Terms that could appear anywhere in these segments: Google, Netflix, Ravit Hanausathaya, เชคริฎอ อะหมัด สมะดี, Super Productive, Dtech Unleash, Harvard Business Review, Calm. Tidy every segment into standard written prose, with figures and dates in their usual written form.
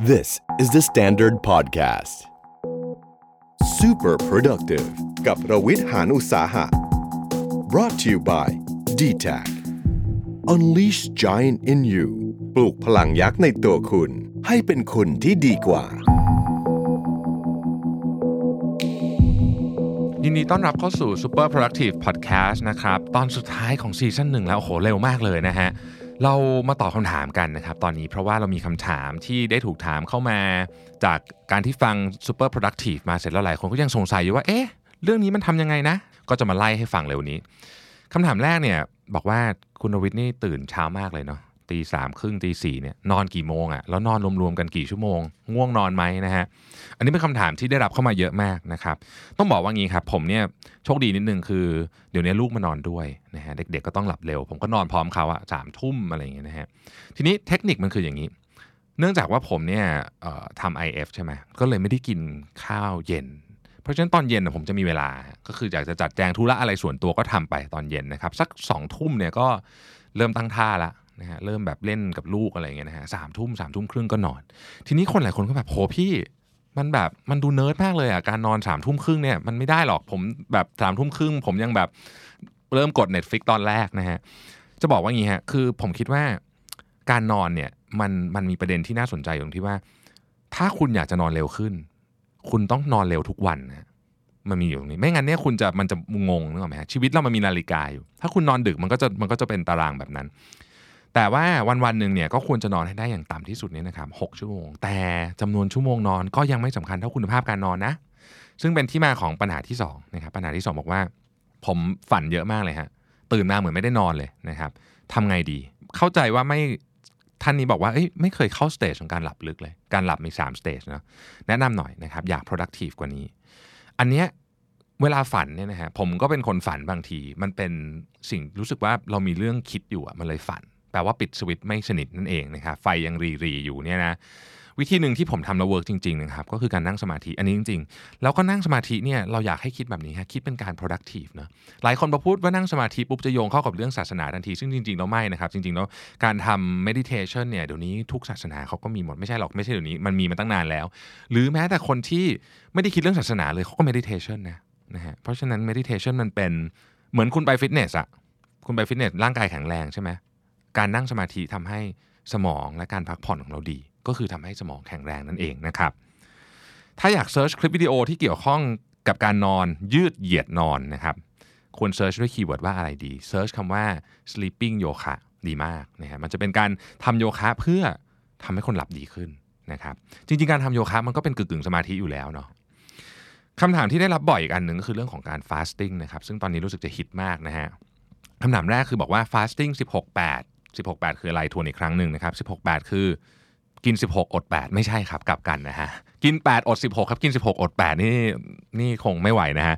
This is the Standard Podcast. Super Productive กับรวิทย์หานอุตสาหะ Brought to you by Dtech Unleash Giant in You ปลูกพลังยักษ์ในตัวคุณให้เป็นคนที่ดีกว่ายินดีต้อนรับเข้าสู่ Super Productive Podcast นะครับตอนสุดท้ายของซีซั่น1แล้วโอ้โหเร็วมากเลยนะฮะเรามาตอบคำถามกันนะครับตอนนี้เพราะว่าเรามีคำถามที่ได้ถูกถามเข้ามาจากการที่ฟัง Super Productive มาเสร็จแล้วหลายคนก็ยังสงสัยอยู่ว่าเอ๊ะเรื่องนี้มันทำยังไงนะก็จะมาไล่ให้ฟังเร็วนี้คำถามแรกเนี่ยบอกว่าคุณรวิทย์นี่ตื่นเช้ามากเลยเนาะ 3:30 น 4:00 นเนี่ยนอนกี่โมงอ่ะแล้วนอนรวมๆกันกี่ชั่วโมงง่วงนอนไหมนะฮะอันนี้เป็นคำถามที่ได้รับเข้ามาเยอะมากนะครับต้องบอกว่างี้ครับผมเนี่ยโชคดีนิดนึงคือเดี๋ยวนี้ลูกมานอนด้วยนะฮะเด็กๆก็ต้องหลับเร็วผมก็นอนพร้อมเขาอ่ะ 3:00 นอะไรอย่างเงี้ยนะฮะทีนี้เทคนิคมันคืออย่างงี้เนื่องจากว่าผมเนี่ยทำ IF ใช่มั้ยก็เลยไม่ได้กินข้าวเย็นเพราะฉะนั้นตอนเย็นผมจะมีเวลาก็คืออยากจะจัดแจงธุระอะไรส่วนตัวก็ทำไปตอนเย็นนะครับสัก 20:00 นเนี่ยก็เริ่มตั้งท่าละนะฮะเริ่มแบบเล่นกับลูกอะไรอย่างเงี้ยนะฮะ 3:00 น 3:30 นก็นอนทีนี้คนหลายคนก็แบบโหพี่มันแบบมันดูเนิร์ดมากเลยอ่ะการนอน 3:30 นเนี่ยมันไม่ได้หรอกผมแบบ 3:30 นผมยังแบบเริ่มกด Netflix ตอนแรกนะฮะจะบอกว่างี้ฮะคือผมคิดว่าการนอนเนี่ยมันมีประเด็นที่น่าสนใจตรงที่ว่าถ้าคุณอยากจะนอนเร็วขึ้นคุณต้องนอนเร็วทุกวันนะมันมีอยู่ตรงนี้ไม่งั้นเนี่ยคุณจะมันจะงงนึกออกไหมฮะชีวิตเรามันมีนาฬิกาอยู่ถ้าคุณนอนดึกมันก็จะเป็นตารางแบบนั้นแต่ว่าวันๆนึงเนี่ยก็ควรจะนอนให้ได้อย่างต่ำที่สุดเนี่ยนะครับ6 ชั่วโมงแต่จำนวนชั่วโมงนอนก็ยังไม่สำคัญเท่าคุณภาพการนอนนะซึ่งเป็นที่มาของปัญหาที่2นะครับปัญหาที่2บอกว่าผมฝันเยอะมากเลยฮะตื่นมาเหมือนไม่ได้นอนเลยนะครับทำไงดีเข้าใจว่าไม่ท่านนี้บอกว่าไม่เคยเข้าสเตจของการหลับลึกเลยการหลับมี3สเตจเนาะแนะนำหน่อยนะครับอยาก productive กว่านี้อันเนี้ยเวลาฝันเนี่ยนะฮะผมก็เป็นคนฝันบางทีมันเป็นสิ่งรู้สึกว่าเรามีเรื่องคิดอยู่มันเลยฝันแปลว่าปิดสวิตช์ไม่สนิทนั่นเองนะครับไฟยังรีอยู่เนี่ยนะวิธีหนึ่งที่ผมทำแล้วเวิร์กจริงๆนะครับก็คือการนั่งสมาธิอันนี้จริงๆแล้วก็นั่งสมาธิเนี่ยเราอยากให้คิดแบบนี้ฮะคิดเป็นการ productive นะหลายคนพูดว่านั่งสมาธิปุ๊บจะโยงเข้ากับเรื่องศาสนาทันทีซึ่งจริงๆแล้วไม่นะครับจริงๆแล้วการทำ meditation เนี่ยเดี๋ยวนี้ทุกศาสนาเขาก็มีหมดไม่ใช่หรอกไม่ใช่เดี๋ยวนี้มันมีมาตั้งนานแล้วหรือแม้แต่คนที่ไม่ได้คิดเรื่องศาสนาเลยเขาก็ meditation นะฮะเพราะฉะนั้น meditation มันเป็นเหมือนคุณไปฟิตเนสอะคุณไปฟิตเนสร่างกายแข็งแรงใช่ไหมการนั่งสมาธิทำให้สมองและการพักผ่อนของเราดีก็คือทำให้สมองแข็งแรงนั่นเองนะครับถ้าอยากเสิร์ชคลิปวิดีโอที่เกี่ยวข้องกับการนอนยืดเหยียดนอนนะครับควรเสิร์ชด้วยคีย์เวิร์ดว่าอะไรดีเสิร์ชคำว่า sleeping yoga ดีมากนะฮะมันจะเป็นการทำโยคะเพื่อทำให้คนหลับดีขึ้นนะครับจริงๆการทำโยคะมันก็เป็นกึ่งๆสมาธิอยู่แล้วเนาะคำถามที่ได้รับบ่อยอีกอันหนึ่งก็คือเรื่องของการ fasting นะครับซึ่งตอนนี้รู้สึกจะฮิตมากนะฮะคำถามแรกคือบอกว่า fasting 16-8 คืออะไรทวนอีกครั้งนึงนะครับ16-8คือกิน16อด8ไม่ใช่ครับกลับกันนะฮะกิน8อด16ครับกิน16อด8นี่คงไม่ไหวนะฮะ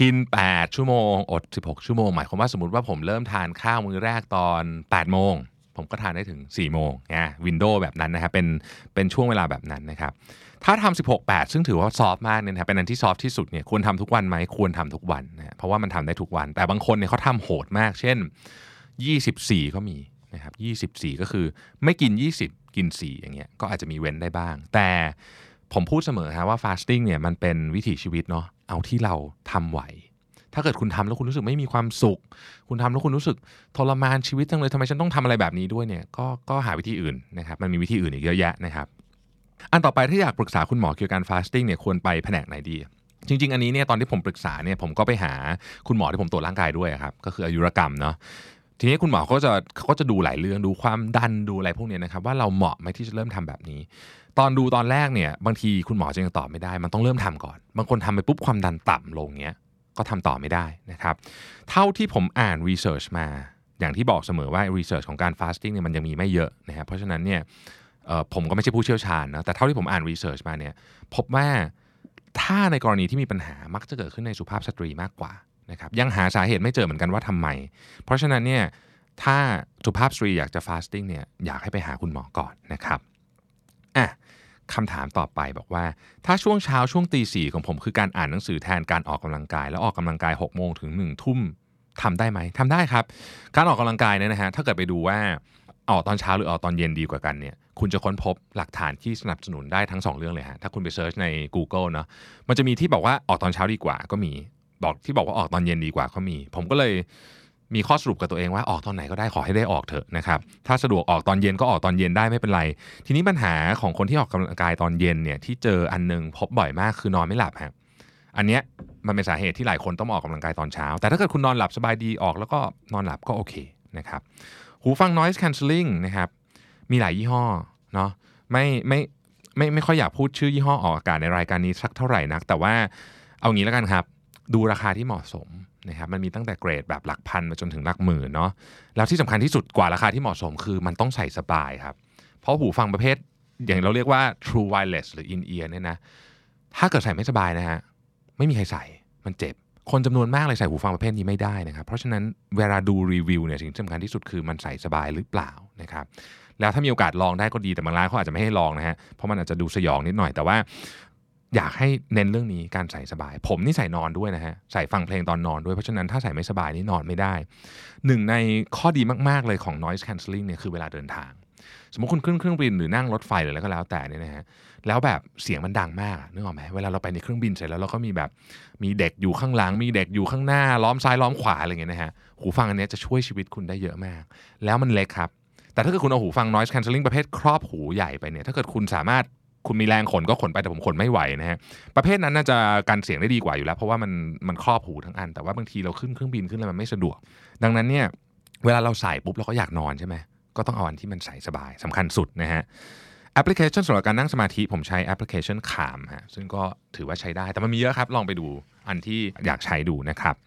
กิน8ชั่วโมงอด16ชั่วโมงหมายความว่าสมมุติว่าผมเริ่มทานข้าวมื้อแรกตอน8โมงผมก็ทานได้ถึง4โมงนะวินโดว์แบบนั้นนะฮะเป็นช่วงเวลาแบบนั้นนะครับถ้าทำ16 8ซึ่งถือว่าซอฟต์มากเนี่ยนะเป็นอันที่ซอฟต์ที่สุดเนี่ยควรทำทุกวันไหมควรทำทุกวันนะเพราะว่ามันทำได้ทุกวันแต่บางคนเนี่ยเขาทำโหดมากเช่น24ก็มีนะครับ24ก็คือไม่กิน20กิน4อย่างเงี้ยก็อาจจะมีเว้นได้บ้างแต่ผมพูดเสมอฮะว่า fasting เนี่ยมันเป็นวิถีชีวิตเนาะเอาที่เราทำไหวถ้าเกิดคุณทำแล้วคุณรู้สึกไม่มีความสุขคุณทำแล้วคุณรู้สึกทรมานชีวิตจังเลยทำไมฉันต้องทำอะไรแบบนี้ด้วยเนี่ยก็หาวิธีอื่นนะครับมันมีวิธีอื่นอีกเยอะแยะนะครับอันต่อไปถ้าอยากปรึกษาคุณหมอเกี่ยวกับการ fasting เนี่ยควรไปแผนกไหนดีจริงๆอันนี้เนี่ยตอนที่ผมปรึกษาเนี่ยผมก็ไปหาคุณหมอที่ผมตรวจร่างกายด้วยครับก็คืออายุรกรรมเนาะทีนี้คุณหมอเขาก็จะดูหลายเรื่องดูความดันดูอะไรพวกนี้นะครับว่าเราเหมาะไหมที่จะเริ่มทำแบบนี้ตอนดูตอนแรกเนี่ยบางทีคุณหมอจะยังตอบไม่ได้มันต้องเริ่มทำก่อนบางคนทำไปปุ๊บความดันต่ำลงเงี้ยก็ทำต่อไม่ได้นะครับเท่าที่ผมอ่านรีเสิร์ชมาอย่างที่บอกเสมอว่ารีเสิร์ชของการฟาสติ้งเนี่ยมันยังมีไม่เยอะนะครับเพราะฉะนั้นเนี่ยผมก็ไม่ใช่ผู้เชี่ยวชาญนะแต่เท่าที่ผมอ่านรีเสิร์ชมาเนี่ยพบว่าถ้าในกรณีที่มีปัญหามักจะเกิดขึ้นในสุภาพสตรีมากกว่านะครับยังหาสาเหตุไม่เจอเหมือนกันว่าทำไมเพราะฉะนั้นเนี่ยถ้าสุภาพสตรีอยากจะฟาสติ้งเนี่ยอยากให้ไปหาคุณหมอก่อนนะครับคำถามต่อไปบอกว่าถ้าช่วงเช้าช่วง 4:00 นของผมคือการอ่านหนังสือแทนการออกกำลังกายแล้วออกกำลังกาย 6 โมงถึง 1 ทุ่มทำได้ไหมทำได้ครับการออกกำลังกายเนี่ยนะฮะถ้าเกิดไปดูว่าออกตอนเช้าหรือออกตอนเย็นดีกว่ากันเนี่ย คุณจะค้นพบหลักฐานที่สนับสนุนได้ทั้ง2เรื่องเลยฮะถ้าคุณไปเสิร์ชใน Google เนาะมันจะมีที่บอกว่าออกตอนเช้าดีกว่าก็มีบอกที่บอกว่าออกตอนเย็นดีกว่าก็มีผมก็เลยมีข้อสรุปกับตัวเองว่าออกตอนไหนก็ได้ขอให้ได้ออกเถอะนะครับถ้าสะดวกออกตอนเย็นก็ออกตอนเย็นได้ไม่เป็นไรทีนี้ปัญหาของคนที่ออกกำลังกายตอนเย็นเนี่ยที่เจออันนึงพบบ่อยมากคือนอนไม่หลับฮะอันเนี้ยมันเป็นสาเหตุที่หลายคนต้องออกกำลังกายตอนเช้าแต่ถ้าเกิดคุณนอนหลับสบายดีออกแล้วก็นอนหลับก็โอเคนะครับหูฟัง noise cancelling นะครับมีหลายยี่ห้อเนาะไม่ค่อยอยากพูดชื่อยี่ห้อออกอากาศในรายการนี้สักเท่าไหร่นักแต่ว่าเอางี้แล้วกันครับดูราคาที่เหมาะสมนะครับมันมีตั้งแต่เกรดแบบหลักพันมาจนถึงหลักหมื่นเนาะแล้วที่สำคัญที่สุดกว่าราคาที่เหมาะสมคือมันต้องใส่สบายครับเพราะหูฟังประเภทอย่างเราเรียกว่า true wireless หรือ in ear เนี่ยนะถ้าเกิดใส่ไม่สบายนะฮะไม่มีใครใส่มันเจ็บคนจำนวนมากเลยใส่หูฟังประเภทนี้ไม่ได้นะครับเพราะฉะนั้นเวลาดูรีวิวเนี่ยสิ่งสำคัญที่สุดคือมันใส่สบายหรือเปล่านะครับแล้วถ้ามีโอกาสลองได้ก็ดีแต่บางร้านเขาอาจจะไม่ให้ลองนะฮะเพราะมันอาจจะดูสยองนิดหน่อยแต่ว่าอยากให้เน้นเรื่องนี้การใส่สบายผมนี่ใส่นอนด้วยนะฮะใส่ฟังเพลงตอนนอนด้วยเพราะฉะนั้นถ้าใส่ไม่สบายนี่นอนไม่ได้หนึ่งในข้อดีมากๆเลยของ noise cancelling เนี่ยคือเวลาเดินทางสมมติคุณขึ้นเครื่องบินหรือนั่งรถไฟหรืออะไรก็แล้วแต่เนี่ยนะฮะแล้วแบบเสียงมันดังมากนึกออกไหมเวลาเราไปในเครื่องบินเสร็จแล้วเราก็มีแบบมีเด็กอยู่ข้างหลังมีเด็กอยู่ข้างหน้าล้อมซ้ายล้อมขวาอะไรอย่างเงี้ยนะฮะหูฟังอันนี้จะช่วยชีวิตคุณได้เยอะมากแล้วมันเล็กครับแต่ถ้าเกิดคุณเอาหูฟัง noise cancelling ประเภทครอบหูใหญ่ไปเนี่ยถ้าเกิดคุณสามารถคุณมีแรงขนก็ขนไปแต่ผมขนไม่ไหวนะฮะประเภทนั้นน่าจะกันเสียงได้ดีกว่าอยู่แล้วเพราะว่ามันครอบหูทั้งอันแต่ว่าบางทีเราขึ้นเครื่องบินขึ้นอะไรมันไม่สะดวกดังนั้นเนี่ยเวลาเราใส่ปุ๊บเราก็อยากนอนใช่ไหมก็ต้องเอาอันที่มันใส่สบายสำคัญสุดนะฮะแอปพลิเคชันสำหรับการนั่งสมาธิผมใช้แอปพลิเคชัน Calm ฮะซึ่งก็ถือว่าใช้ได้แต่มันมีเยอะครับลองไปดูอันที่อยากใช้ดูนะครับ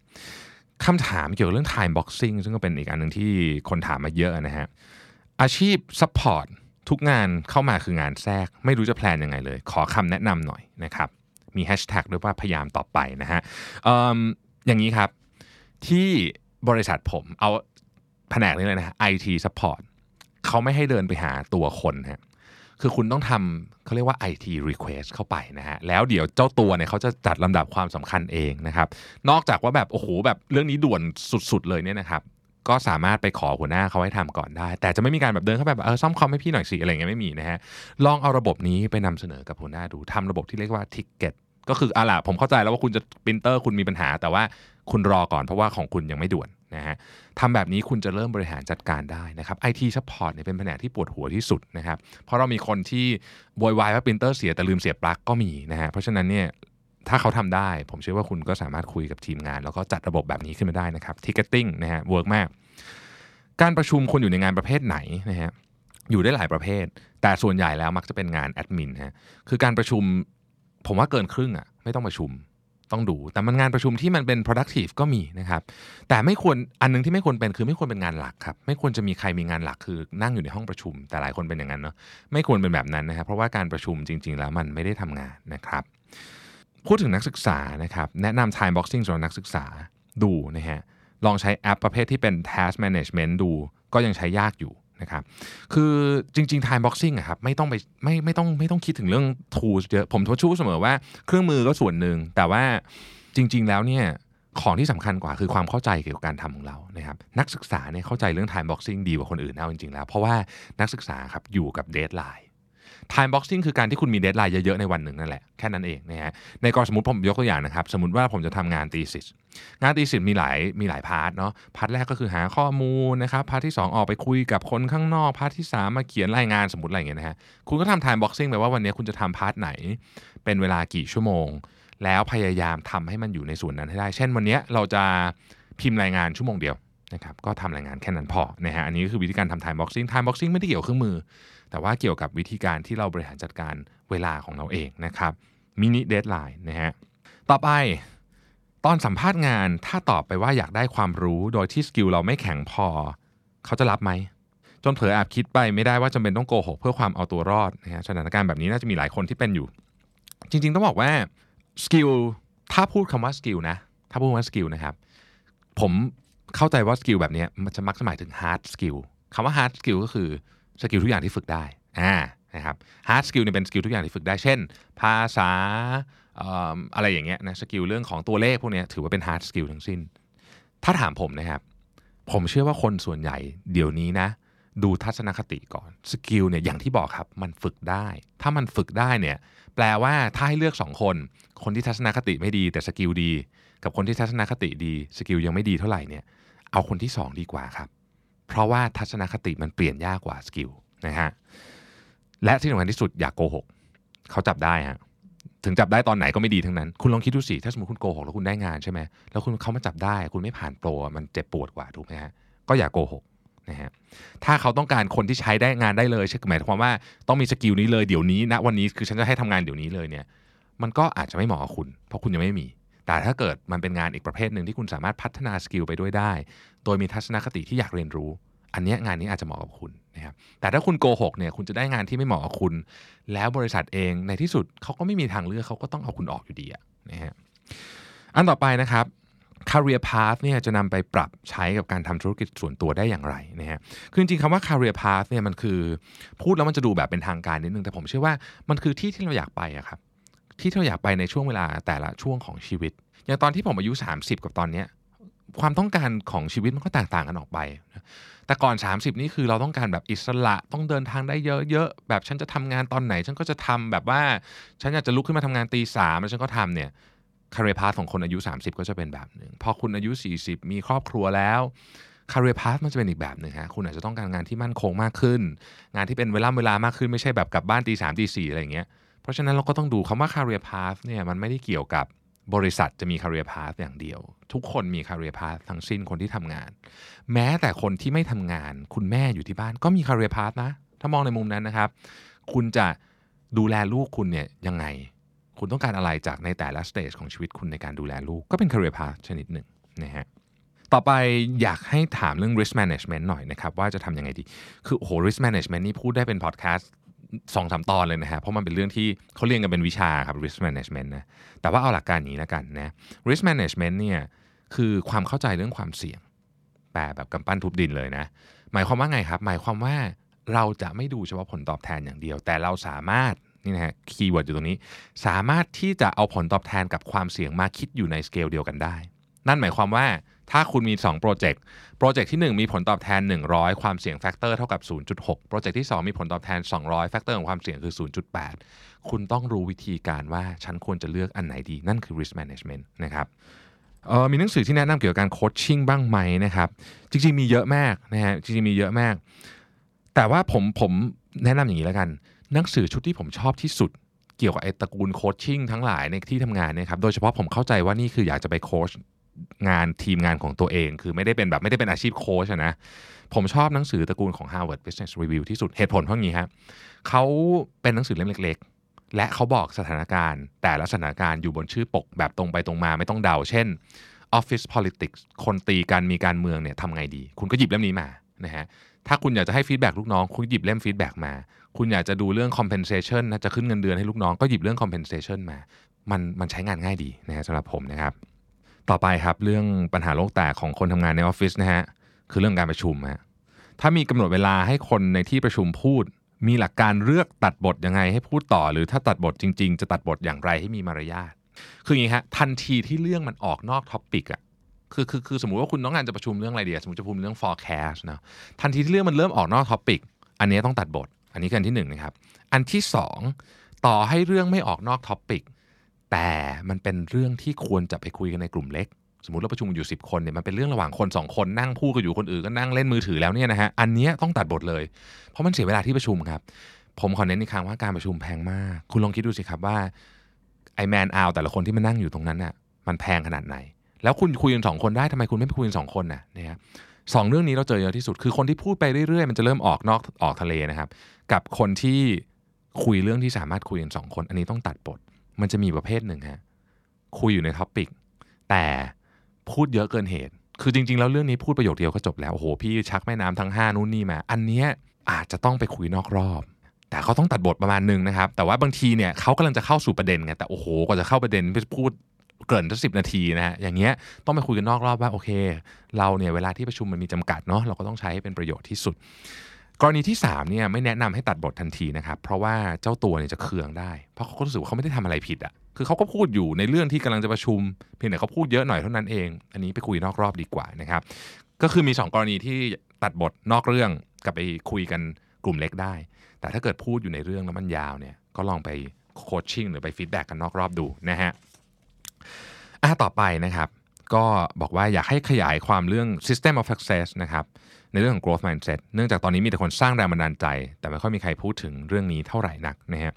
คำถามเกี่ยวกับเรื่อง time boxing ซึ่งก็เป็นอีกอันนึงที่คนถามมาเยอะนะฮะอาชีพ supportทุกงานเข้ามาคืองานแทรกไม่รู้จะแพลนยังไงเลยขอคำแนะนำหน่อยนะครับมีแฮชแท็กด้วยว่าพยายามต่อไปนะฮะ อย่างนี้ครับที่บริษัทผมเอาแผนกนี้เลยนะ IT Support เขาไม่ให้เดินไปหาตัวคนฮะคือคุณต้องทำเขาเรียกว่า IT Request เข้าไปนะฮะแล้วเดี๋ยวเจ้าตัวเนี่ยเขาจะจัดลำดับความสำคัญเองนะครับนอกจากว่าแบบโอ้โหแบบเรื่องนี้ด่วนสุดๆเลยเนี่ยนะครับก็สามารถไปขอหัวหน้าเขาให้ทำก่อนได้แต่จะไม่มีการแบบเดินเข้าไปแบบซ่อมคอมให้พี่หน่อยสิอะไรเงี้ยไม่มีนะฮะลองเอาระบบนี้ไปนำเสนอกับหัวหน้าดูทำระบบที่เรียกว่า ticket ก็คือล่ะผมเข้าใจแล้วว่าคุณจะปรินเตอร์คุณมีปัญหาแต่ว่าคุณรอก่อนเพราะว่าของคุณยังไม่ด่วนนะฮะทำแบบนี้คุณจะเริ่มบริหารจัดการได้นะครับ IT support เนี่ยเป็นแผนกที่ปวดหัวที่สุดนะครับเพราะเรามีคนที่โวยวายว่าปรินเตอร์เสียแต่ลืมเสียบปลั๊กก็มีนะฮะเพราะฉะนั้นเนี่ยถ้าเขาทำได้ผมเชื่อว่าคุณก็สามารถคุยกับทีมงานแล้วก็จัดระบบแบบนี้ขึ้นมาได้นะครับ Ticketing นะฮะเวิร์กมากการประชุมคุณอยู่ในงานประเภทไหนนะฮะอยู่ได้หลายประเภทแต่ส่วนใหญ่แล้วมักจะเป็นงานแอดมินฮะคือการประชุมผมว่าเกินครึ่งอ่ะไม่ต้องประชุมต้องดูแต่มันงานประชุมที่มันเป็น productive ก็มีนะครับแต่ไม่ควรอันนึงที่ไม่ควรเป็นคือไม่ควรเป็นงานหลักครับไม่ควรจะมีใครมีงานหลักคือนั่งอยู่ในห้องประชุมแต่หลายคนเป็นอย่างนั้นเนาะไม่ควรเป็นแบบนั้นนะครับเพราะว่าการประชุมจริงๆแล้วมันไม่ได้ทำงานนะครับพูดถึงนักศึกษานะครับแนะนำ time boxing สำหรับนักศึกษาดูนะฮะลองใช้แอปประเภทที่เป็น task management ดูก็ยังใช้ยากอยู่นะครับคือจริงๆ time boxing อะครับไม่ต้องไปไม่ต้องคิดถึงเรื่อง tools เยอะผมชูเสมอว่าเครื่องมือก็ส่วนหนึ่งแต่ว่าจริงๆแล้วเนี่ยของที่สำคัญกว่าคือความเข้าใจเกี่ยวกับการทำของเรานะครับนักศึกษาเนี่ยเข้าใจเรื่อง time boxing ดีกว่าคนอื่นเอาจริงๆแล้วเพราะว่านักศึกษาครับอยู่กับ deadline time boxing คือการที่คุณมีเดดไลน์เยอะๆในวันหนึ่งนั่นแหละแค่นั้นเองนะฮะในกรณีสมมติผมยกตัวอย่างนะครับสมมติว่าผมจะทำงาน thesis งาน thesis มีหลายพาร์ทเนาะพาร์ทแรกก็คือหาข้อมูลนะครับพาร์ทที่2ออกไปคุยกับคนข้างนอกพาร์ทที่3มาเขียนรายงานสมมติอะไรอย่างเงี้ยนะฮะคุณก็ทำ time boxing ไปว่าวันนี้คุณจะทำพาร์ทไหนเป็นเวลากี่ชั่วโมงแล้วพยายามทำให้มันอยู่ในส่วนนั้นให้ได้เช่นวันนี้เราจะพิมพ์รายงานชั่วโมงเดียวนะครับก็ทำรายงานแค่นั้นพอนะฮะอันนี้ก็คือวิธีการทำ time boxing time boxing ไม่ได้เกี่ยวกับเครื่องมือแต่ว่าเกี่ยวกับวิธีการที่เราบริหารจัดการเวลาของเราเองนะครับมินิเดดไลน์นะฮะต่อไปตอนสัมภาษณ์งานถ้าตอบไปว่าอยากได้ความรู้โดยที่สกิลเราไม่แข็งพอเขาจะรับไหมจนเผลออาจคิดไปไม่ได้ว่าจำเป็นต้องโกหกเพื่อความเอาตัวรอดนะฮะสถานการณ์แบบนี้น่าจะมีหลายคนที่เป็นอยู่จริงๆต้องบอกว่าสกิลถ้าพูดคำว่าสกิลนะถ้าพูดว่าสกิลนะครับผมเข้าใจว่าสกิลแบบนี้มันจะมักหมายถึง hard skill คำว่า hard skill ก็คือสกิลทุกอย่างที่ฝึกได้นะครับ hard skill เนี่ยเป็นสกิลทุกอย่างที่ฝึกได้เช่นภาษา อะไรอย่างเงี้ยนะสกิลเรื่องของตัวเลขพวกนี้ถือว่าเป็น hard skill ทั้งสิ้นถ้าถามผมนะครับผมเชื่อว่าคนส่วนใหญ่เดี๋ยวนี้นะ ดูทัศนคติก่อนสกิลเนี่ยอย่างที่บอกครับมันฝึกได้ถ้ามันฝึกได้เนี่ยแปลว่าถ้าให้เลือก2คนคนที่ทัศนคติไม่ดีแต่สกิลดีกับคนที่ทัศนคติดีสกิลยังไม่ดีเท่าไหร่เนี่ยเอาคนที่2ดีกว่าครับเพราะว่าทัศนคติมันเปลี่ยนยากกว่าสกิลนะฮะและที่สำคัญที่สุดอย่าโกหกเขาจับได้ฮะถึงจับได้ตอนไหนก็ไม่ดีทั้งนั้นคุณลองคิดดูสิถ้าสมมติคุณโกหกแล้วคุณได้งานใช่ไหมแล้วคุณเขามาจับได้คุณไม่ผ่านโปรมันเจ็บปวดกว่าถูกไหมฮะก็อย่าโกหกนะฮะถ้าเขาต้องการคนที่ใช้ได้งานได้เลยใช่หมายความว่าต้องมีสกิลนี้เลยเดี๋ยวนี้นะวันนี้คือฉันจะให้ทำงานเดี๋ยวนี้เลยเนี่ยมันก็อาจจะไม่เหมาะกับคุณเพราะคุณยังไม่มีแต่ถ้าเกิดมันเป็นงานอีกประเภทหนึ่งที่คุณสามารถพัฒนาสกิลไปด้วยได้โดยมีทัศนคติที่อยากเรียนรู้อันนี้งานนี้อาจจะเหมาะกับคุณนะครับแต่ถ้าคุณโกหกเนี่ยคุณจะได้งานที่ไม่เหมาะกับคุณแล้วบริษัทเองในที่สุดเขาก็ไม่มีทางเลือกเขาก็ต้องเอาคุณออกอยู่ดีนะฮะอันต่อไปนะครับcareer path เนี่ยจะนำไปปรับใช้กับการทำธุรกิจส่วนตัวได้อย่างไรนะฮะคือจริงๆคำว่า career path เนี่ยมันคือพูดแล้วมันจะดูแบบเป็นทางการนิดนึงแต่ผมเชื่อว่ามันคือที่ที่เราอยากไปอะครับที่เราอยากไปในช่วงเวลาแต่ละช่วงของชีวิตอย่างตอนที่ผมอายุ30กับตอนเนี้ยความต้องการของชีวิตมันก็แตกต่างกันออกไปแต่ก่อน30นี่คือเราต้องการแบบอิสระต้องเดินทางได้เยอะๆแบบฉันจะทำงานตอนไหนฉันก็จะทำแบบว่าฉันอยากจะลุกขึ้นมาทำงานตีสามแล้วฉันก็ทำเนี่ยcareer path ของคนอายุ30ก็จะเป็นแบบนึงพอคุณอายุ40มีครอบครัวแล้ว career path มันจะเป็นอีกแบบนึงฮะคุณอาจจะต้องการงานที่มั่นคงมากขึ้นงานที่เป็นเวลามากขึ้นไม่ใช่แบบกลับบ้านตี3ตี4อะไรอย่างเงี้ยเพราะฉะนั้นเราก็ต้องดูคำว่า career path เนี่ยมันไม่ได้เกี่ยวกับบริษัทจะมี career path อย่างเดียวทุกคนมี career path ทั้งสิ้นคนที่ทำงานแม้แต่คนที่ไม่ทำงานคุณแม่อยู่ที่บ้านก็มี career path นะถ้ามองในมุมนั้นนะครับคุณจะดูแลลูกคุณเนี่ยยังไงคุณต้องการอะไรจากในแต่ละสเตจของชีวิตคุณในการดูแลลูกก็เป็น career path ชนิดหนึ่งนะฮะต่อไปอยากให้ถามเรื่อง risk management หน่อยนะครับว่าจะทำยังไงดีคือโอ้โห risk management นี่พูดได้เป็น podcast 2-3 ตอนเลยนะฮะเพราะมันเป็นเรื่องที่เขาเรียนกันเป็นวิชาครับ risk management นะแต่ว่าเอาหลักการนี้แล้วกันนะ risk management เนี่ยคือความเข้าใจเรื่องความเสี่ยงแปลแบบกำปั้นทุบดินเลยนะหมายความว่าไงครับหมายความว่าเราจะไม่ดูเฉพาะผลตอบแทนอย่างเดียวแต่เราสามารถนี่นะฮะคีย์เวิร์ดอยู่ตรงนี้สามารถที่จะเอาผลตอบแทนกับความเสี่ยงมาคิดอยู่ในสเกลเดียวกันได้นั่นหมายความว่าถ้าคุณมี2โปรเจกต์ที่1มีผลตอบแทน100ความเสี่ยงแฟกเตอร์เท่ากับ 0.6 โปรเจกต์ที่2มีผลตอบแทน200แฟกเตอร์ของความเสี่ยงคือ 0.8 คุณต้องรู้วิธีการว่าฉันควรจะเลือกอันไหนดีนั่นคือ risk management นะครับมีหนังสือที่แนะนำเกี่ยวกับการโคชชิ่งบ้างไหมนะครับจริงๆมีเยอะมากนะฮะจริงๆมีเยอะมากแต่ว่าผมแนะนำอย่างนี้แล้วกันหนังสือชุดที่ผมชอบที่สุดเกี่ยวกับไอ้ตระกูลโคชชิ่งทั้งหลายในที่ทำงานเนี่ยครับโดยเฉพาะผมเข้าใจว่านี่คืออยากจะไปโคชงานทีมงานของตัวเองคือไม่ได้เป็นอาชีพโคชนะผมชอบหนังสือตระกูลของ Harvard Business Review ที่สุดเหตุผลเพราะงี้ฮะเขาเป็นหนังสือเล่มเล็กๆและเขาบอกสถานการณ์แต่ละสถานการณ์อยู่บนชื่อปกแบบตรงไปตรงมาไม่ต้องเดาเช่น Office Politics คนตีกันมีการเมืองเนี่ยทำไงดีคุณก็หยิบเล่มนี้มานะฮะถ้าคุณอยากจะให้ฟีดแบ็กลูกน้องคุณหยิบเล่มฟีดแบ็กมาคุณอยากจะดูเรื่อง compensation นะจะขึ้นเงินเดือนให้ลูกน้องก็หยิบเรื่อง compensation มามันใช้งานง่ายดีนะฮะสำหรับผมนะครับต่อไปครับเรื่องปัญหาโลกแตกของคนทำงานในออฟฟิศนะฮะคือเรื่องการประชุมฮะถ้ามีกำหนดเวลาให้คนในที่ประชุมพูดมีหลักการเลือกตัดบทยังไงให้พูดต่อหรือถ้าตัดบทจริงๆจะตัดบทอย่างไรให้มีมารยาทคืออย่างนี้ฮะทันทีที่เรื่องมันออกนอกท็อปิกอะคือสมมุติว่าคุณต้องการจะประชุมเรื่องอะไรดีสมมุติจะประชุมเรื่อง forecast นะทันทีที่เรื่องมันเริ่มออกนอกท็อปิกอันนี้ต้องตัดบทอันนี้คืออันที่1นะครับอันที่2ต่อให้เรื่องไม่ออกนอกท็อปิกแต่มันเป็นเรื่องที่ควรจะไปคุยกันในกลุ่มเล็กสมมุติเราประชุมอยู่10คนเนี่ยมันเป็นเรื่องระหว่างคน2คนนั่งพูดกันอยู่คนอื่นก็นั่งเล่นมือถือแล้วเนี่ยนะฮะอันนี้ต้องตัดบทเลยเพราะมันเสียเวลาที่ประชุมครับผมขอเน้นอีกครั้งว่าการประชุมแพงมากคุณลองคิดดูสิครับว่าไอ้แมนเอาแต่ละคนที่มานั่งอยู่ตรงนั้นน่ะมันแพงขนาดไหนแล้วคุณคุยกัน2คนได้ทำไมคุณไม่ไปคุยกัน2คนน่ะนะครับ2เรื่องนี้เราเจอเยอะที่สุดคือคนที่พูดไปเรื่อยๆมันจะเริ่มออกทะเลนะครับกับคนที่คุยเรื่องที่สามารถคุยกัน2คนอันนี้ต้องตัดบทมันจะมีประเภทหนึ่งฮะคุยอยู่ในท็อปิกแต่พูดเยอะเกินเหตุคือจริงๆแล้วเรื่องนี้พูดประโยคเดียวก็จบแล้วโอ้โหพี่ชักแม่น้ำทั้ง5นู่นนี่มาอันเนี้ยอาจจะต้องไปคุยนอกรอบแต่เขาต้องตัดบทประมาณนึงนะครับแต่ว่าบางทีเนี่ยเขากำลังจะเข้าสู่ประเด็นไงแต่โอ้โหกว่าจะเข้าประเด็นไปพูดเกินสัก10 นาทีนะฮะอย่างเงี้ยต้องไปคุยกันนอกรอบว่าโอเคเราเนี่ยเวลาที่ประชุมมันมีจำกัดเนาะเราก็ต้องใช้ให้เป็นประโยชน์ที่สุดกรณีที่3เนี่ยไม่แนะนำให้ตัดบททันทีนะครับเพราะว่าเจ้าตัวเนี่ยจะเคืองได้เพราะเขาก็รู้สึกว่าเขาไม่ได้ทำอะไรผิดอ่ะคือเขาก็พูดอยู่ในเรื่องที่กำลังจะประชุมเพียงแต่เขาพูดเยอะหน่อยเท่านั้นเองอันนี้ไปคุยนอกรอบดีกว่านะครับก็คือมี2กรณีที่ตัดบทนอกเรื่อง กลับไปคุยกันกลุ่มเล็กได้แต่ถ้าเกิดพูดอยู่ในเรื่องแล้วมันยาวเนี่ยก็ลองไปโคชชิ่งหรือไปฟีดแบ็กกันนอกรอบดูนะฮะต่อไปนะครับก็บอกว่าอยากให้ขยายความเรื่อง System of Success นะครับในเรื่องของ Growth Mindset เนื่องจากตอนนี้มีแต่คนสร้างแรงบันดาลใจแต่ไม่ค่อยมีใครพูดถึงเรื่องนี้เท่าไหร่นักนะฮะ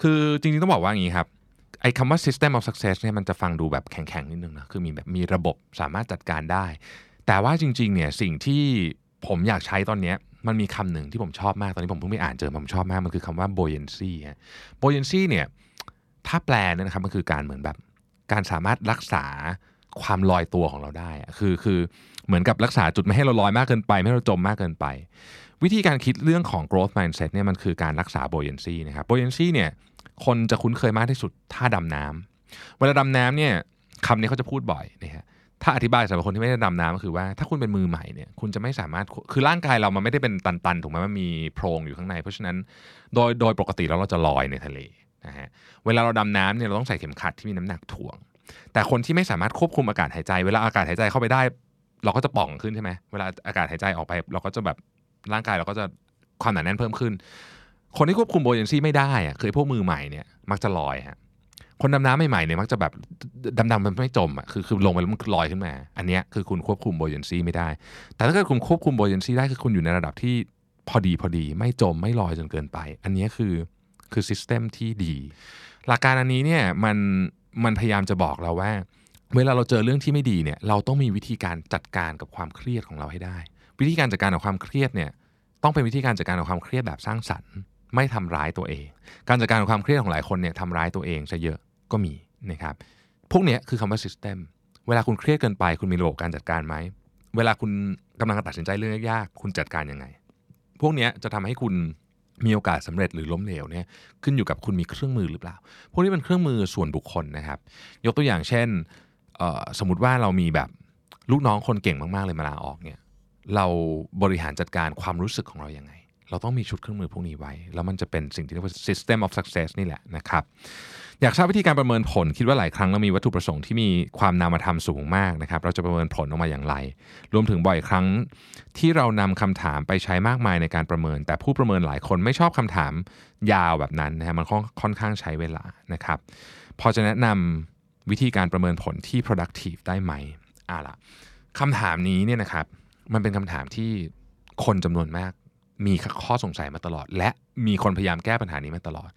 คือจริงๆต้องบอกว่าอย่างนี้ครับไอ้คำว่า System of Success เนี่ยมันจะฟังดูแบบแข็งๆนิดนึงนะคือมีแบบมีระบบสามารถจัดการได้แต่ว่าจริงๆเนี่ยสิ่งที่ผมอยากใช้ตอนนี้มันมีคำหนึ่งที่ผมชอบมากตอนนี้ผมเพิ่งไปอ่านเจอผมชอบมากมันคือคำว่า buoyancy ฮะ buoyancy เนี่ยถ้าแปลเนี่ยนะครับมันคือการเหมือนแบบการสามารถรักษาความลอยตัวของเราได้คือเหมือนกับรักษาจุดไม่ให้เราลอยมากเกินไปไม่ให้เราจมมากเกินไปวิธีการคิดเรื่องของ growth mindset เนี่ยมันคือการรักษา buoyancy นะครับ buoyancy เนี่ยคนจะคุ้นเคยมากที่สุดถ้าดำน้ำเวลาดำน้ำเนี่ยคำนี้เขาจะพูดบ่อยนะฮะถ้าอธิบายสำหรับคนที่ไม่ได้ดำน้ำก็คือว่าถ้าคุณเป็นมือใหม่เนี่ยคุณจะไม่สามารถคือร่างกายเรามันไม่ได้เป็นตันๆถูกไหมมันมีโพรงอยู่ข้างในเพราะฉะนั้นโดยปกติแล้วเราจะลอยในทะเลนะฮะเวลาเราดำน้ำเนี่ยเราต้องใส่เข็มขัดที่มีน้ำหนักถ่วงแต่คนที่ไม่สามารถควบคุมอากาศหายใจเวลาอากาศหายใจเข้าไปได้เราก็จะป่องขึ้นใช่ไหมเวลาอากาศหายใจออกไปเราก็จะแบบร่างกายเราก็จะความหนาแน่นเพิ่มขึ้นคนที่ควบคุม buoyancy ไม่ได้อะคือพวกมือใหม่เนี่ยมักจะลอยฮะคนดำน้ำใหม่ๆเนี่ยมักจะแบบดำมันไม่จมอ่ะคือลงไปแล้วมันลอยขึ้นมาอันเนี้ยคือคุณควบคุม buoyancy ไม่ได้แต่ถ้าเกิดคุณควบคุม buoyancy ได้คือคุณอยู่ในระดับที่พอดีไม่จมไม่ลอยจนเกินไปอันนี้คือ system ที่ดีหลักการอันนี้เนี่ยมันพยายามจะบอกเราว่าเวลาเราเจอเรื่องที่ไม่ดีเนี่ยเราต้องมีวิธีการจัดการกับความเครียดของเราให้ได้วิธีการจัดการกับความเครียดเนี่ยต้องเป็นวิธีการจัดการกับความเครียดแบบสร้างสรรค์ไม่ทำร้ายตัวเองการจัดการกับความเครียดของหลายคนเนี่ยทำร้ายตัวเองซะเยอะก็มีนะครับพวกเนี้ยคือคำว่า system เวลาคุณเครียดเกินไปคุณมีระบบการจัดการไหมเวลาคุณกำลังตัดสินใจเรื่องยากๆคุณจัดการยังไงพวกเนี้ยจะทำให้คุณมีโอกาสสำเร็จหรือล้มเหลวเนี่ยขึ้นอยู่กับคุณมีเครื่องมือหรือเปล่าพวกนี้เป็นเครื่องมือส่วนบุคคลนะครับยกตัวอย่างเช่นสมมติว่าเรามีแบบลูกน้องคนเก่งมากๆเลยมาลาออกเนี่ยเราบริหารจัดการความรู้สึกของเรายังไงเราต้องมีชุดเครื่องมือพวกนี้ไว้แล้วมันจะเป็นสิ่งที่เรียกว่า system of success นี่แหละนะครับอยากทราบวิธีการประเมินผลคิดว่าหลายครั้งเรามีวัตถุประสงค์ที่มีความนามธรรมสูงมากนะครับเราจะประเมินผลออกมาอย่างไรรวมถึงบ่อยครั้งที่เรานำคำถามไปใช้มากมายในการประเมินแต่ผู้ประเมินหลายคนไม่ชอบคำถามยาวแบบนั้นนะฮะมันค่อนข้างใช้เวลานะครับพอจะแนะนำวิธีการประเมินผลที่ productive ได้ไหมล่ะคำถามนี้เนี่ยนะครับมันเป็นคำถามที่คนจำนวนมากมีข้อสงสัยมาตลอดและมีคนพยายามแก้ปัญหานี้มาตลอด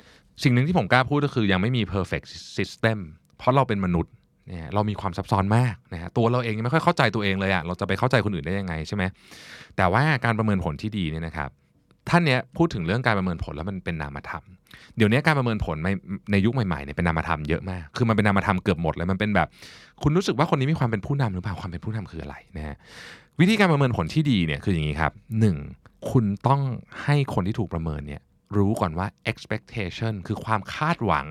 สิ่งหนึ่งที่ผมกล้าพูดก็คือยังไม่มี perfect system เพราะเราเป็นมนุษย์เนี่ยเรามีความซับซ้อนมากนะฮะตัวเราเองยังไม่ค่อยเข้าใจตัวเองเลยอ่ะเราจะไปเข้าใจคนอื่นได้ยังไงใช่ไหมแต่ว่าการประเมินผลที่ดีเนี่ยนะครับท่านเนี้ยพูดถึงเรื่องการประเมินผลแล้วมันเป็นนามธรรมเดี๋ยวนี้การประเมินผลในยุคใหม่ๆเนี่ยเป็นนามธรรมเยอะมากคือมันเป็นนามธรรมเกือบหมดเลยมันเป็นแบบคุณรู้สึกว่าคนนี้มีความเป็นผู้นำหรือเปล่าความเป็นผู้นำคืออะไรนะฮะวิธีการประเมินผลที่ดีเนี่ยคืออย่างนี้ครับหนึ่งคุณต้องให้คนที่ถูกประเมินเนี่ยรู้ก่อนว่า expectation คือความคาดหวัง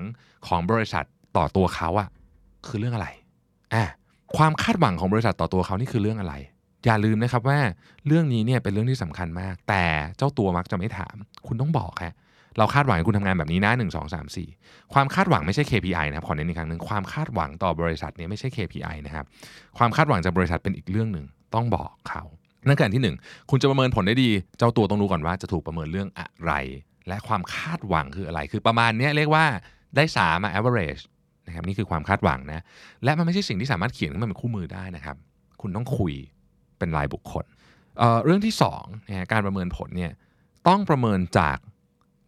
ของบริษัทต่อตัวเขาอะคือเรื่องอะไรความคาดหวังของบริษัทต่อตัวเขานี่คือเรื่องอะไรอย่าลืมนะครับว่าเรื่องนี้เนี่ยเป็นเรื่องที่สำคัญมากแต่เจ้าตัวมักจะไม่ถามคุณต้องบอกฮะเราคาดหวังให้คุณทำงานแบบนี้นะ1 2 3 4ความคาดหวังไม่ใช่ KPI นะครับขอเน้นอีกครั้งนึงความคาดหวังต่อบริษัทเนี่ยไม่ใช่ KPI นะครับความคาดหวังจากบริษัทเป็นอีกเรื่องนึงต้องบอกเขานั่นคืออันที่1คุณจะประเมินผลได้ดีเจ้าตัวต้องรู้ก่อนว่าจะถูกประเมินเรื่องอะไรและความคาดหวังคืออะไรคือประมาณนี้เรียกว่าได้3 average นะครับนี่คือความคาดหวังนะและมันไม่ใช่สิ่งที่สามารถเขียนขึ้นมาเป็นคู่มือได้นะครับคุณต้องคุยเป็นรายบุคคล เรื่องที่2นะการประเมินผลเนี่ยต้องประเมินจาก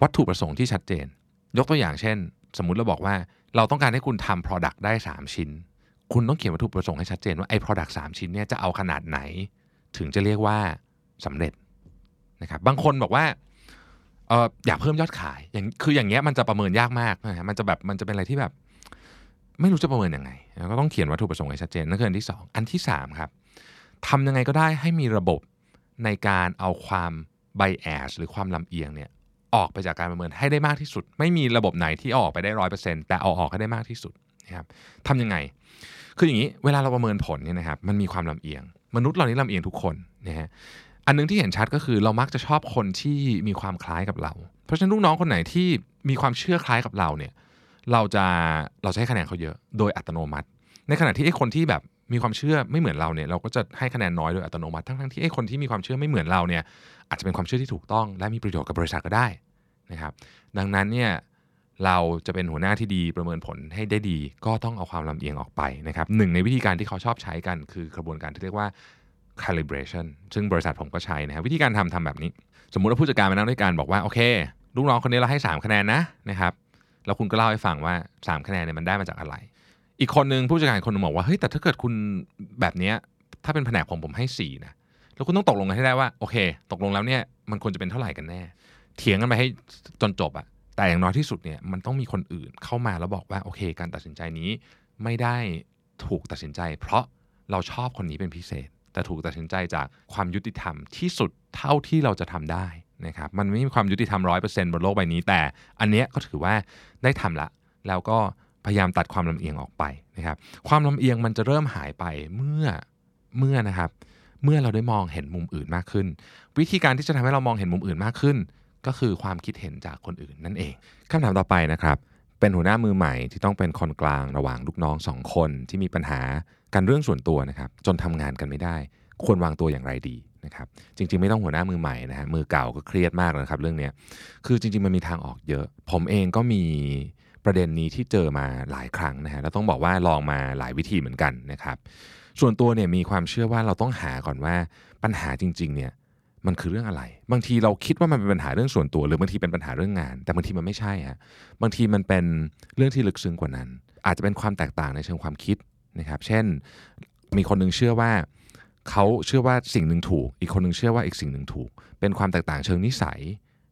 วัตถุประสงค์ที่ชัดเจนยกตัวอย่างเช่นสมมุติเราบอกว่าเราต้องการให้คุณทำ product ได้3ชิ้นคุณต้องเขียนวัตถุประสงค์ให้ชัดเจนว่าไอ้ product 3ชิ้นเนี่ยจะเอาขนาดไหนถึงจะเรียกว่าสำเร็จนะครับบางคนบอกว่าอยากเพิ่มยอดขายอย่างเงี้ยมันจะประเมินยากมากนะฮะมันจะเป็นอะไรที่แบบไม่รู้จะประเมินยังไงก็ต้องเขียนวัตถุประสงค์ให้ชัดเจนนั่นคืออันที่2อันที่3ครับทำยังไงก็ได้ให้มีระบบในการเอาความ bias หรือความลำเอียงเนี่ยออกไปจากการประเมินให้ได้มากที่สุดไม่มีระบบไหนที่ออกไปได้ 100% แต่เอาออกให้ได้มากที่สุดนะครับทำยังไงคืออย่างนี้เวลาเราประเมินผลเนี่ยนะครับมันมีความลำเอียงมนุษย์เรานี่ลำเอียงทุกคนนะฮะอันนึงที่เห็นชัดก็คือเรามักจะชอบคนที่มีความคล้ายกับเราเพราะฉะนั้นลูกน้องคนไหนที่มีความเชื่อคล้ายกับเราเนี่ยเราจะให้คะแนนเขาเยอะโดยอัตโนมัติในขณะที่ไอ้คนที่แบบ มีความเชื่อไม่เหมือนเราเนี่ยเราก็จะให้คะแนนน้อยโดยอัตโนมัติทั้งที่ไอ้คนที่มีความเชื่อไม่เหมือนเราเนี่ยอาจจะเป็นความเชื่อที่ถูกต้องและมีประโยชน์กับบริษัทก็ได้นะครับดังนั้นเนี่ยเราจะเป็นหัวหน้าที่ดีประเมินผลให้ได้ดีก็ต้องเอาความลำเอียงออกไปนะครับหนึ่งในวิธีการที่เขาชอบใช้กันคือกระบวนการที่เรียกว่า calibration ซึ่งบริษัทผมก็ใช้นะครับวิธีการทำแบบนี้สมมุติว่าผู้จัดการมานั่งด้วยกันบอกว่าโอเคลูกน้องคนนี้เราให้3คะแนนนะครับแล้วคุณก็เล่าให้ฟังว่า3คะแนนเนี่ยมันได้มาจากอะไรอีกคนนึงผู้จัดการคนนึงบอกว่าเฮ้ยแต่ถ้าเกิดคุณแบบนี้ถ้าเป็นแผนกผมให้4นะแล้วคุณต้องตกลงกันให้ได้ว่าโอเคตกลงแล้วเนี่ยมันควรจะเป็นเท่าไหร่กันแน่เถียงกันไปให้จนจบอะแต่อย่างน้อยที่สุดเนี่ยมันต้องมีคนอื่นเข้ามาแล้วบอกว่าโอเคการตัดสินใจนี้ไม่ได้ถูกตัดสินใจเพราะเราชอบคนนี้เป็นพิเศษแต่ถูกตัดสินใจจากความยุติธรรมที่สุดเท่าที่เราจะทำได้นะครับมันไม่มีความยุติธรรม 100% บนโลกใบนี้แต่อันเนี้ยก็ถือว่าได้ทำละแล้วก็พยายามตัดความลำเอียงออกไปนะครับความลำเอียงมันจะเริ่มหายไปเมื่อนะครับเมื่อเราได้มองเห็นมุมอื่นมากขึ้นวิธีการที่จะทำให้เรามองเห็นมุมอื่นมากขึ้นก็คือความคิดเห็นจากคนอื่นนั่นเองคำถามต่อไปนะครับเป็นหัวหน้ามือใหม่ที่ต้องเป็นคนกลางระหว่างลูกน้อง2คนที่มีปัญหากันเรื่องส่วนตัวนะครับจนทำงานกันไม่ได้ควรวางตัวอย่างไรดีนะครับจริงๆไม่ต้องหัวหน้ามือใหม่นะฮะมือเก่าก็เครียดมากนะครับเรื่องนี้คือจริงๆมันมีทางออกเยอะผมเองก็มีประเด็นนี้ที่เจอมาหลายครั้งนะฮะแล้วต้องบอกว่าลองมาหลายวิธีเหมือนกันนะครับส่วนตัวเนี่ยมีความเชื่อว่าเราต้องหาก่อนว่าปัญหาจริงๆเนี่ยมันคือเรื่องอะไรบางทีเราคิดว่ามันเป็นปัญหาเรื่องส่วนตัวหรือบางทีเป็นปัญหาเรื่องงานแต่บางทีมันไม่ใช่ฮะบางทีมันเป็นเรื่องที่ลึกซึ้งกว่านั้นอาจจะเป็นความแตกต่างในเชิงความคิดนะครับเช่นมีคนนึงเชื่อว่าเขาเชื่อว่าสิ่งหนึ่งถูกอีกคนนึงเชื่อว่าอีกสิ่งหนึ่งถูกเป็นความแตกต่างเชิงนิสัย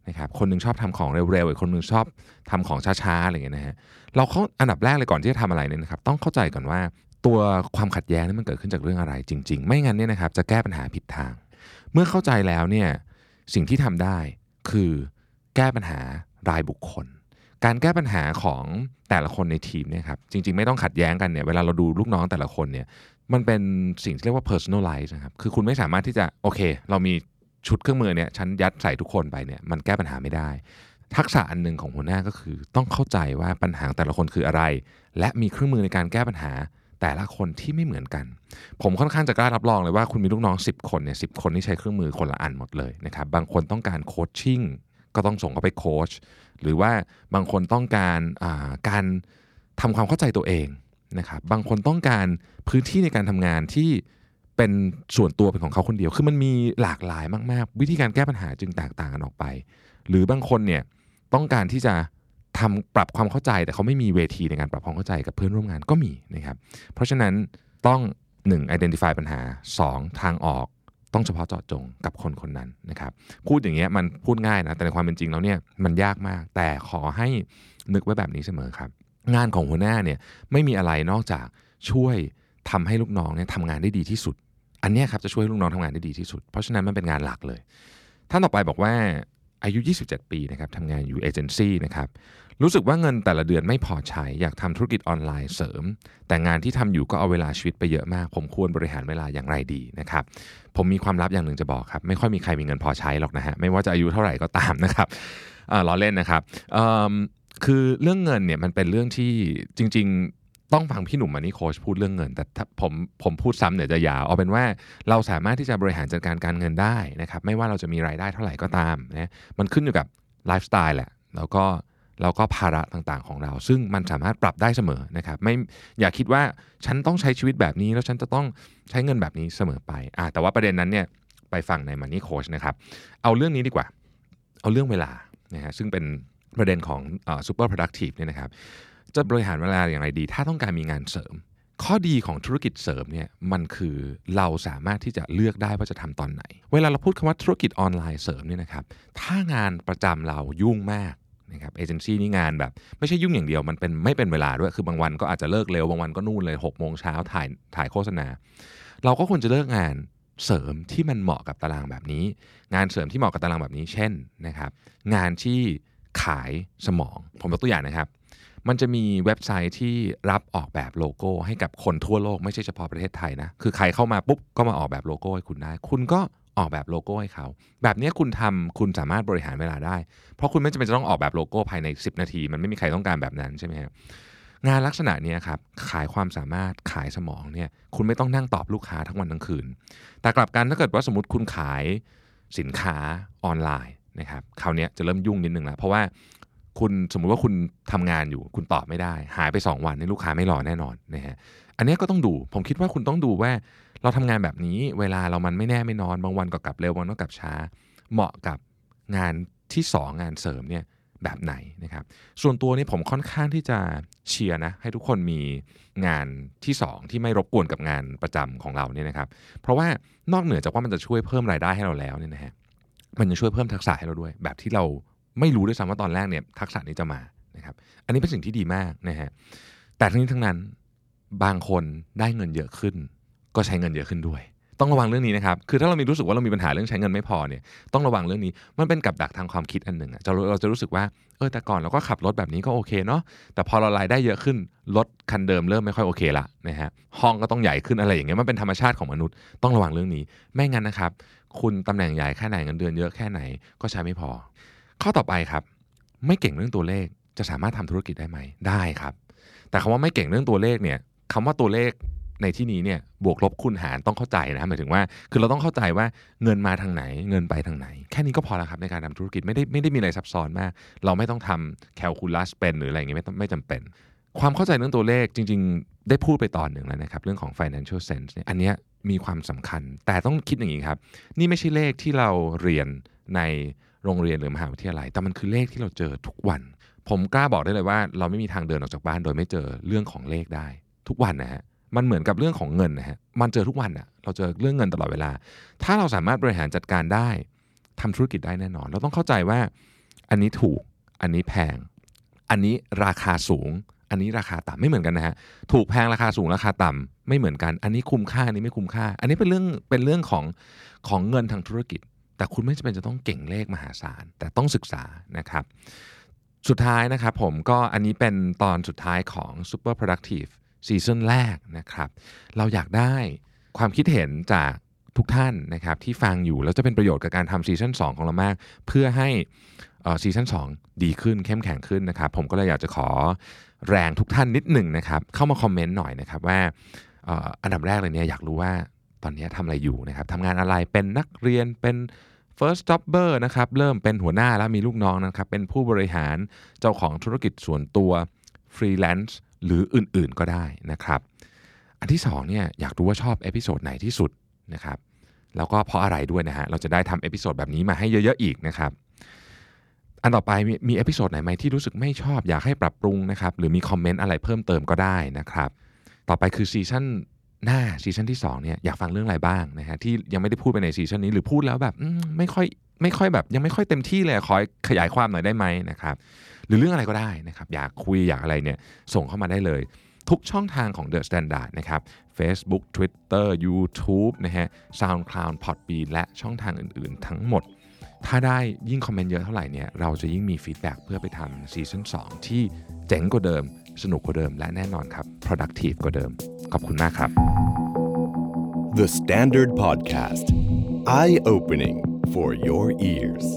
นะครับคนนึงชอบทำของเร็วๆอีกคนนึงชอบทำของช้าๆอะไรอย่างเงี้ยนะฮะเราเข้าอันดับแรกเลยก่อนที่จะทำอะไรเนี่ยนะครับต้องเข้าใจก่อนว่าตัวความขัดแย้งนี่มันเกิดขึ้นจากเรื่องอะไรจริงๆไม่งั้นเนี่ยนะครับจะแก้ปัญหาผิดทางเมื่อเข้าใจแล้วเนี่ยสิ่งที่ทำได้คือแก้ปัญหารายบุคคลการแก้ปัญหาของแต่ละคนในทีมเนี่ยครับจริงๆไม่ต้องขัดแย้งกันเนี่ยเวลาเราดูลูกน้องแต่ละคนเนี่ยมันเป็นสิ่งที่เรียกว่า personalize นะครับคือคุณไม่สามารถที่จะโอเคเรามีชุดเครื่องมือเนี่ยฉันยัดใส่ทุกคนไปเนี่ยมันแก้ปัญหาไม่ได้ทักษะอันนึงของหัวหน้าก็คือต้องเข้าใจว่าปัญหาแต่ละคนคืออะไรและมีเครื่องมือในการแก้ปัญหาแต่ละคนที่ไม่เหมือนกันผมค่อนข้างจะกล้ารับรองเลยว่าคุณมีลูกน้อง10คนเนี่ย10คนที่ใช้เครื่องมือคนละอันหมดเลยนะครับบางคนต้องการโคชชิ่งก็ต้องส่งเขาไปโคชหรือว่าบางคนต้องการการทำความเข้าใจตัวเองนะครับบางคนต้องการพื้นที่ในการทำงานที่เป็นส่วนตัวเป็นของเขาคนเดียวคือมันมีหลากหลายมากๆวิธีการแก้ปัญหาจึงแตกต่างกันออกไปหรือบางคนเนี่ยต้องการที่จะทำปรับความเข้าใจแต่เขาไม่มีเวทีในการปรับความเข้าใจกับเพื่อนร่วมงานก็มีนะครับเพราะฉะนั้นต้อง1 identify ปัญหา2ทางออกต้องเฉพาะเจาะจงกับคนคนนั้นนะครับพูดอย่างเงี้ยมันพูดง่ายนะแต่ในความเป็นจริงแล้วเนี่ยมันยากมากแต่ขอให้นึกไว้แบบนี้เสมอครับงานของหัวหน้าเนี่ยไม่มีอะไรนอกจากช่วยทำให้ลูกน้องเนี่ยทำงานได้ดีที่สุดอันนี้ครับจะช่วยลูกน้องทำงานได้ดีที่สุดเพราะฉะนั้นมันเป็นงานหลักเลยท่านต่อไปบอกว่าอายุ27ปีนะครับทำงานอยู่เอเจนซี่นะครับรู้สึกว่าเงินแต่ละเดือนไม่พอใช้อยากทำธุรกิจออนไลน์เสริมแต่งานที่ทำอยู่ก็เอาเวลาชีวิตไปเยอะมากผมควรบริหารเวลาอย่างไรดีนะครับผมมีความลับอย่างหนึ่งจะบอกครับไม่ค่อยมีใครมีเงินพอใช้หรอกนะฮะไม่ว่าจะอายุเท่าไหร่ก็ตามนะครับล้อเล่นนะครับคือเรื่องเงินเนี่ยมันเป็นเรื่องที่จริงๆต้องฟังพี่หนุ่มมานี่โค้ชพูดเรื่องเงินแต่ผมพูดซ้ำเนี่ยจะยาวเอาเป็นว่าเราสามารถที่จะบริหารจัดการการเงินได้นะครับไม่ว่าเราจะมีรายได้เท่าไหร่ก็ตามนะมันขึ้นอยู่กับไลฟ์สไตล์แหละแล้วก็ภาระต่างๆของเราซึ่งมันสามารถปรับได้เสมอนะครับไม่อย่าคิดว่าฉันต้องใช้ชีวิตแบบนี้แล้วฉันจะต้องใช้เงินแบบนี้เสมอไปแต่ว่าประเด็นนั้นเนี่ยไปฟังในมันนี่โค้ชนะครับเอาเรื่องนี้ดีกว่าเอาเรื่องเวลานะฮะซึ่งเป็นประเด็นของSuper Productive เนี่ยนะครับจะบริหารเวลาอย่างไรดีถ้าต้องการมีงานเสริมข้อดีของธุรกิจเสริมเนี่ยมันคือเราสามารถที่จะเลือกได้ว่าจะทำตอนไหนเวลาเราพูดคำว่าธุรกิจออนไลน์เสริมเนี่ยนะครับถ้างานประจำเรายุ่งมากนะครับเอเจนซี่นี่งานแบบไม่ใช่ยุ่งอย่างเดียวมันเป็นไม่เป็นเวลาด้วยคือบางวันก็อาจจะเลิกเร็วบางวันก็นู่นเลย 6:00 นถ่ายโฆษณาเราก็ควรจะเลิกงานเสริมที่มันเหมาะกับตารางแบบนี้งานเสริมที่เหมาะกับตารางแบบนี้เช่นนะครับงานที่ขายสมองผมยกตัวอย่างนะครับมันจะมีเว็บไซต์ที่รับออกแบบโลโก้ให้กับคนทั่วโลกไม่ใช่เฉพาะประเทศไทยนะคือใครเข้ามาปุ๊บก็มาออกแบบโลโก้ให้คุณได้คุณก็ออกแบบโลโก้ให้เขาแบบนี้คุณทำคุณสามารถบริหารเวลาได้เพราะคุณไม่จำเป็นจะต้องออกแบบโลโก้ภายใน10 นาทีมันไม่มีใครต้องการแบบนั้นใช่ไหมครับ งานลักษณะนี้ครับขายความสามารถขายสมองเนี่ยคุณไม่ต้องนั่งตอบลูกค้าทั้งวันทั้งคืนแต่กลับกันถ้าเกิดว่าสมมุติคุณขายสินค้าออนไลน์นะครับคราวนี้จะเริ่มยุ่งนิดนึงแล้วเพราะว่าคุณสมมุติว่าคุณทำงานอยู่คุณตอบไม่ได้หายไป2วันนี่ลูกค้าไม่รอแน่นอนนะฮะอันนี้ก็ต้องดูผมคิดว่าคุณต้องดูว่าเราทำงานแบบนี้เวลาเรามันไม่แน่ไม่นอนบางวันก็กลับเร็วบางวันก็กลับช้าเหมาะกับงานที่2งานเสริมเนี่ยแบบไหนนะครับส่วนตัวนี้ผมค่อนข้างที่จะเชียร์นะให้ทุกคนมีงานที่2ที่ไม่รบกวนกับงานประจำของเราเนี่ยนะครับเพราะว่านอกเหนือจากว่ามันจะช่วยเพิ่มรายได้ให้เราแล้วเนี่ยนะฮะมันจะช่วยเพิ่มทักษะให้เราด้วยแบบที่เราไม่รู้ด้วยซ้ำว่าตอนแรกเนี่ยทักษะนี้จะมานะครับอันนี้เป็นสิ่งที่ดีมากนะฮะแต่ทั้งนี้ทั้งนั้นบางคนได้เงินเยอะขึ้นก็ใช้เงินเยอะขึ้นด้วยต้องระวังเรื่องนี้นะครับคือถ้าเรามีรู้สึกว่าเรามีปัญหาเรื่องใช้เงินไม่พอเนี่ยต้องระวังเรื่องนี้มันเป็นกับดักทางความคิดอันหนึ่งอ่ะเราจะรู้สึกว่าแต่ก่อนเราก็ขับรถแบบนี้ก็โอเคเนาะแต่พอเรารายได้เยอะขึ้นรถคันเดิมเริ่มไม่ค่อยโอเคละนะฮะห้องก็ต้องใหญ่ขึ้นอะไรอย่างเงี้ยมันเป็นธรรมชาติของมนุษย์ต้องระวังเรื่องนี้ไม่งั้นนะครับคุณตำแหน่งใหญ่แค่ไหนเงินเดือนเยอะแค่ไหนก็ใช้ไม่พอข้อต่อไปครับไม่เก่งเรื่องตัวเลขจะสามารถทำธุรกิจได้ไหมได้ครับแต่คำว่าไม่เก่งเรื่องตัวเลขเนี่ยคำว่าตัวเลขในที่นี้เนี่ยบวกลบคูณหารต้องเข้าใจนะหมายถึงว่าคือเราต้องเข้าใจว่าเงินมาทางไหนเงินไปทางไหนแค่นี้ก็พอแล้วครับในการทำธุรกิจไม่ได้มีอะไรซับซ้อนมากเราไม่ต้องทำแคลคูลัสเป็นหรืออะไรอย่างเงี้ยไม่จำเป็นความเข้าใจเรื่องตัวเลขจริงๆได้พูดไปตอนหนึ่งแล้วนะครับเรื่องของ financial sense เนี่ยอันเนี้ยมีความสำคัญแต่ต้องคิดอย่างนี้ครับนี่ไม่ใช่เลขที่เราเรียนในโรงเรียนหรือมหาวิทยาลัยแต่มันคือเลขที่เราเจอทุกวันผมกล้าบอกได้เลยว่าเราไม่มีทางเดินออกจากบ้านโดยไม่เจอเรื่องของเลขได้ทุกวันนะฮะมันเหมือนกับเรื่องของเงินนะฮะมันเจอทุกวันอ่ะเราเจอเรื่องเงินตลอดเวลาถ้าเราสามารถบริหารจัดการได้ทำธุรกิจได้แน่นอนเราต้องเข้าใจว่าอันนี้ถูกอันนี้แพงอันนี้ราคาสูงอันนี้ราคาต่ำไม่เหมือนกันนะฮะถูกแพงราคาสูงราคาต่ำไม่เหมือนกันอันนี้คุ้มค่าอันนี้ไม่คุ้มค่าอันนี้เป็นเรื่องของเงินทางธุรกิจแต่คุณไม่จำเป็นจะต้องเก่งเลขมหาศาลแต่ต้องศึกษานะครับสุดท้ายนะครับผมก็อันนี้เป็นตอนสุดท้ายของ Super Productive ซีซั่นแรกนะครับเราอยากได้ความคิดเห็นจากทุกท่านนะครับที่ฟังอยู่แล้วจะเป็นประโยชน์กับการทำซีซั่น2ของเรามากเพื่อให้ซีซั่น2ดีขึ้นเข้มแข็งขึ้นนะครับผมก็เลยอยากจะขอแรงทุกท่านนิดหนึ่งนะครับเข้ามาคอมเมนต์หน่อยนะครับว่าอันดับแรกเลยเนี่ยอยากรู้ว่าตอนนี้ทำอะไรอยู่นะครับทำงานอะไรเป็นนักเรียนเป็นFirst Jobber นะครับเริ่มเป็นหัวหน้าแล้วมีลูกน้องนะครับเป็นผู้บริหารเจ้าของธุรกิจส่วนตัว Freelance หรืออื่นๆก็ได้นะครับอันที่2เนี่ยอยากรู้ว่าชอบเอพิโซดไหนที่สุดนะครับแล้วก็เพราะอะไรด้วยนะฮะเราจะได้ทำเอพิโซดแบบนี้มาให้เยอะๆอีกนะครับอันต่อไปมีเอพิโซดไหนไหมที่รู้สึกไม่ชอบอยากให้ปรับปรุงนะครับหรือมีคอมเมนต์อะไรเพิ่มเติมก็ได้นะครับต่อไปคือซีซั่นหน้าซีซั่นที่2เนี่ยอยากฟังเรื่องอะไรบ้างนะฮะที่ยังไม่ได้พูดไปในซีซั่นนี้หรือพูดแล้วแบบไม่ค่อยแบบยังไม่ค่อยเต็มที่เลยขอขยายความหน่อยได้ไหมนะครับหรือเรื่องอะไรก็ได้นะครับอยากคุยอยากอะไรเนี่ยส่งเข้ามาได้เลยทุกช่องทางของ The Standard นะครับ Facebook Twitter YouTube นะฮะ SoundCloud Podbean และช่องทางอื่นๆทั้งหมดถ้าได้ยิ่งคอมเมนต์เยอะเท่าไหร่เนี่ยเราจะยิ่งมีฟีดแบ็กเพื่อไปทำซีซั่น2ที่เจ๋งกว่าเดิมสนุกกว่าเดิมและแน่นอนครับ productive กว่าเดิมขอบคุณมากครับ The Standard Podcast Eye Opening for your ears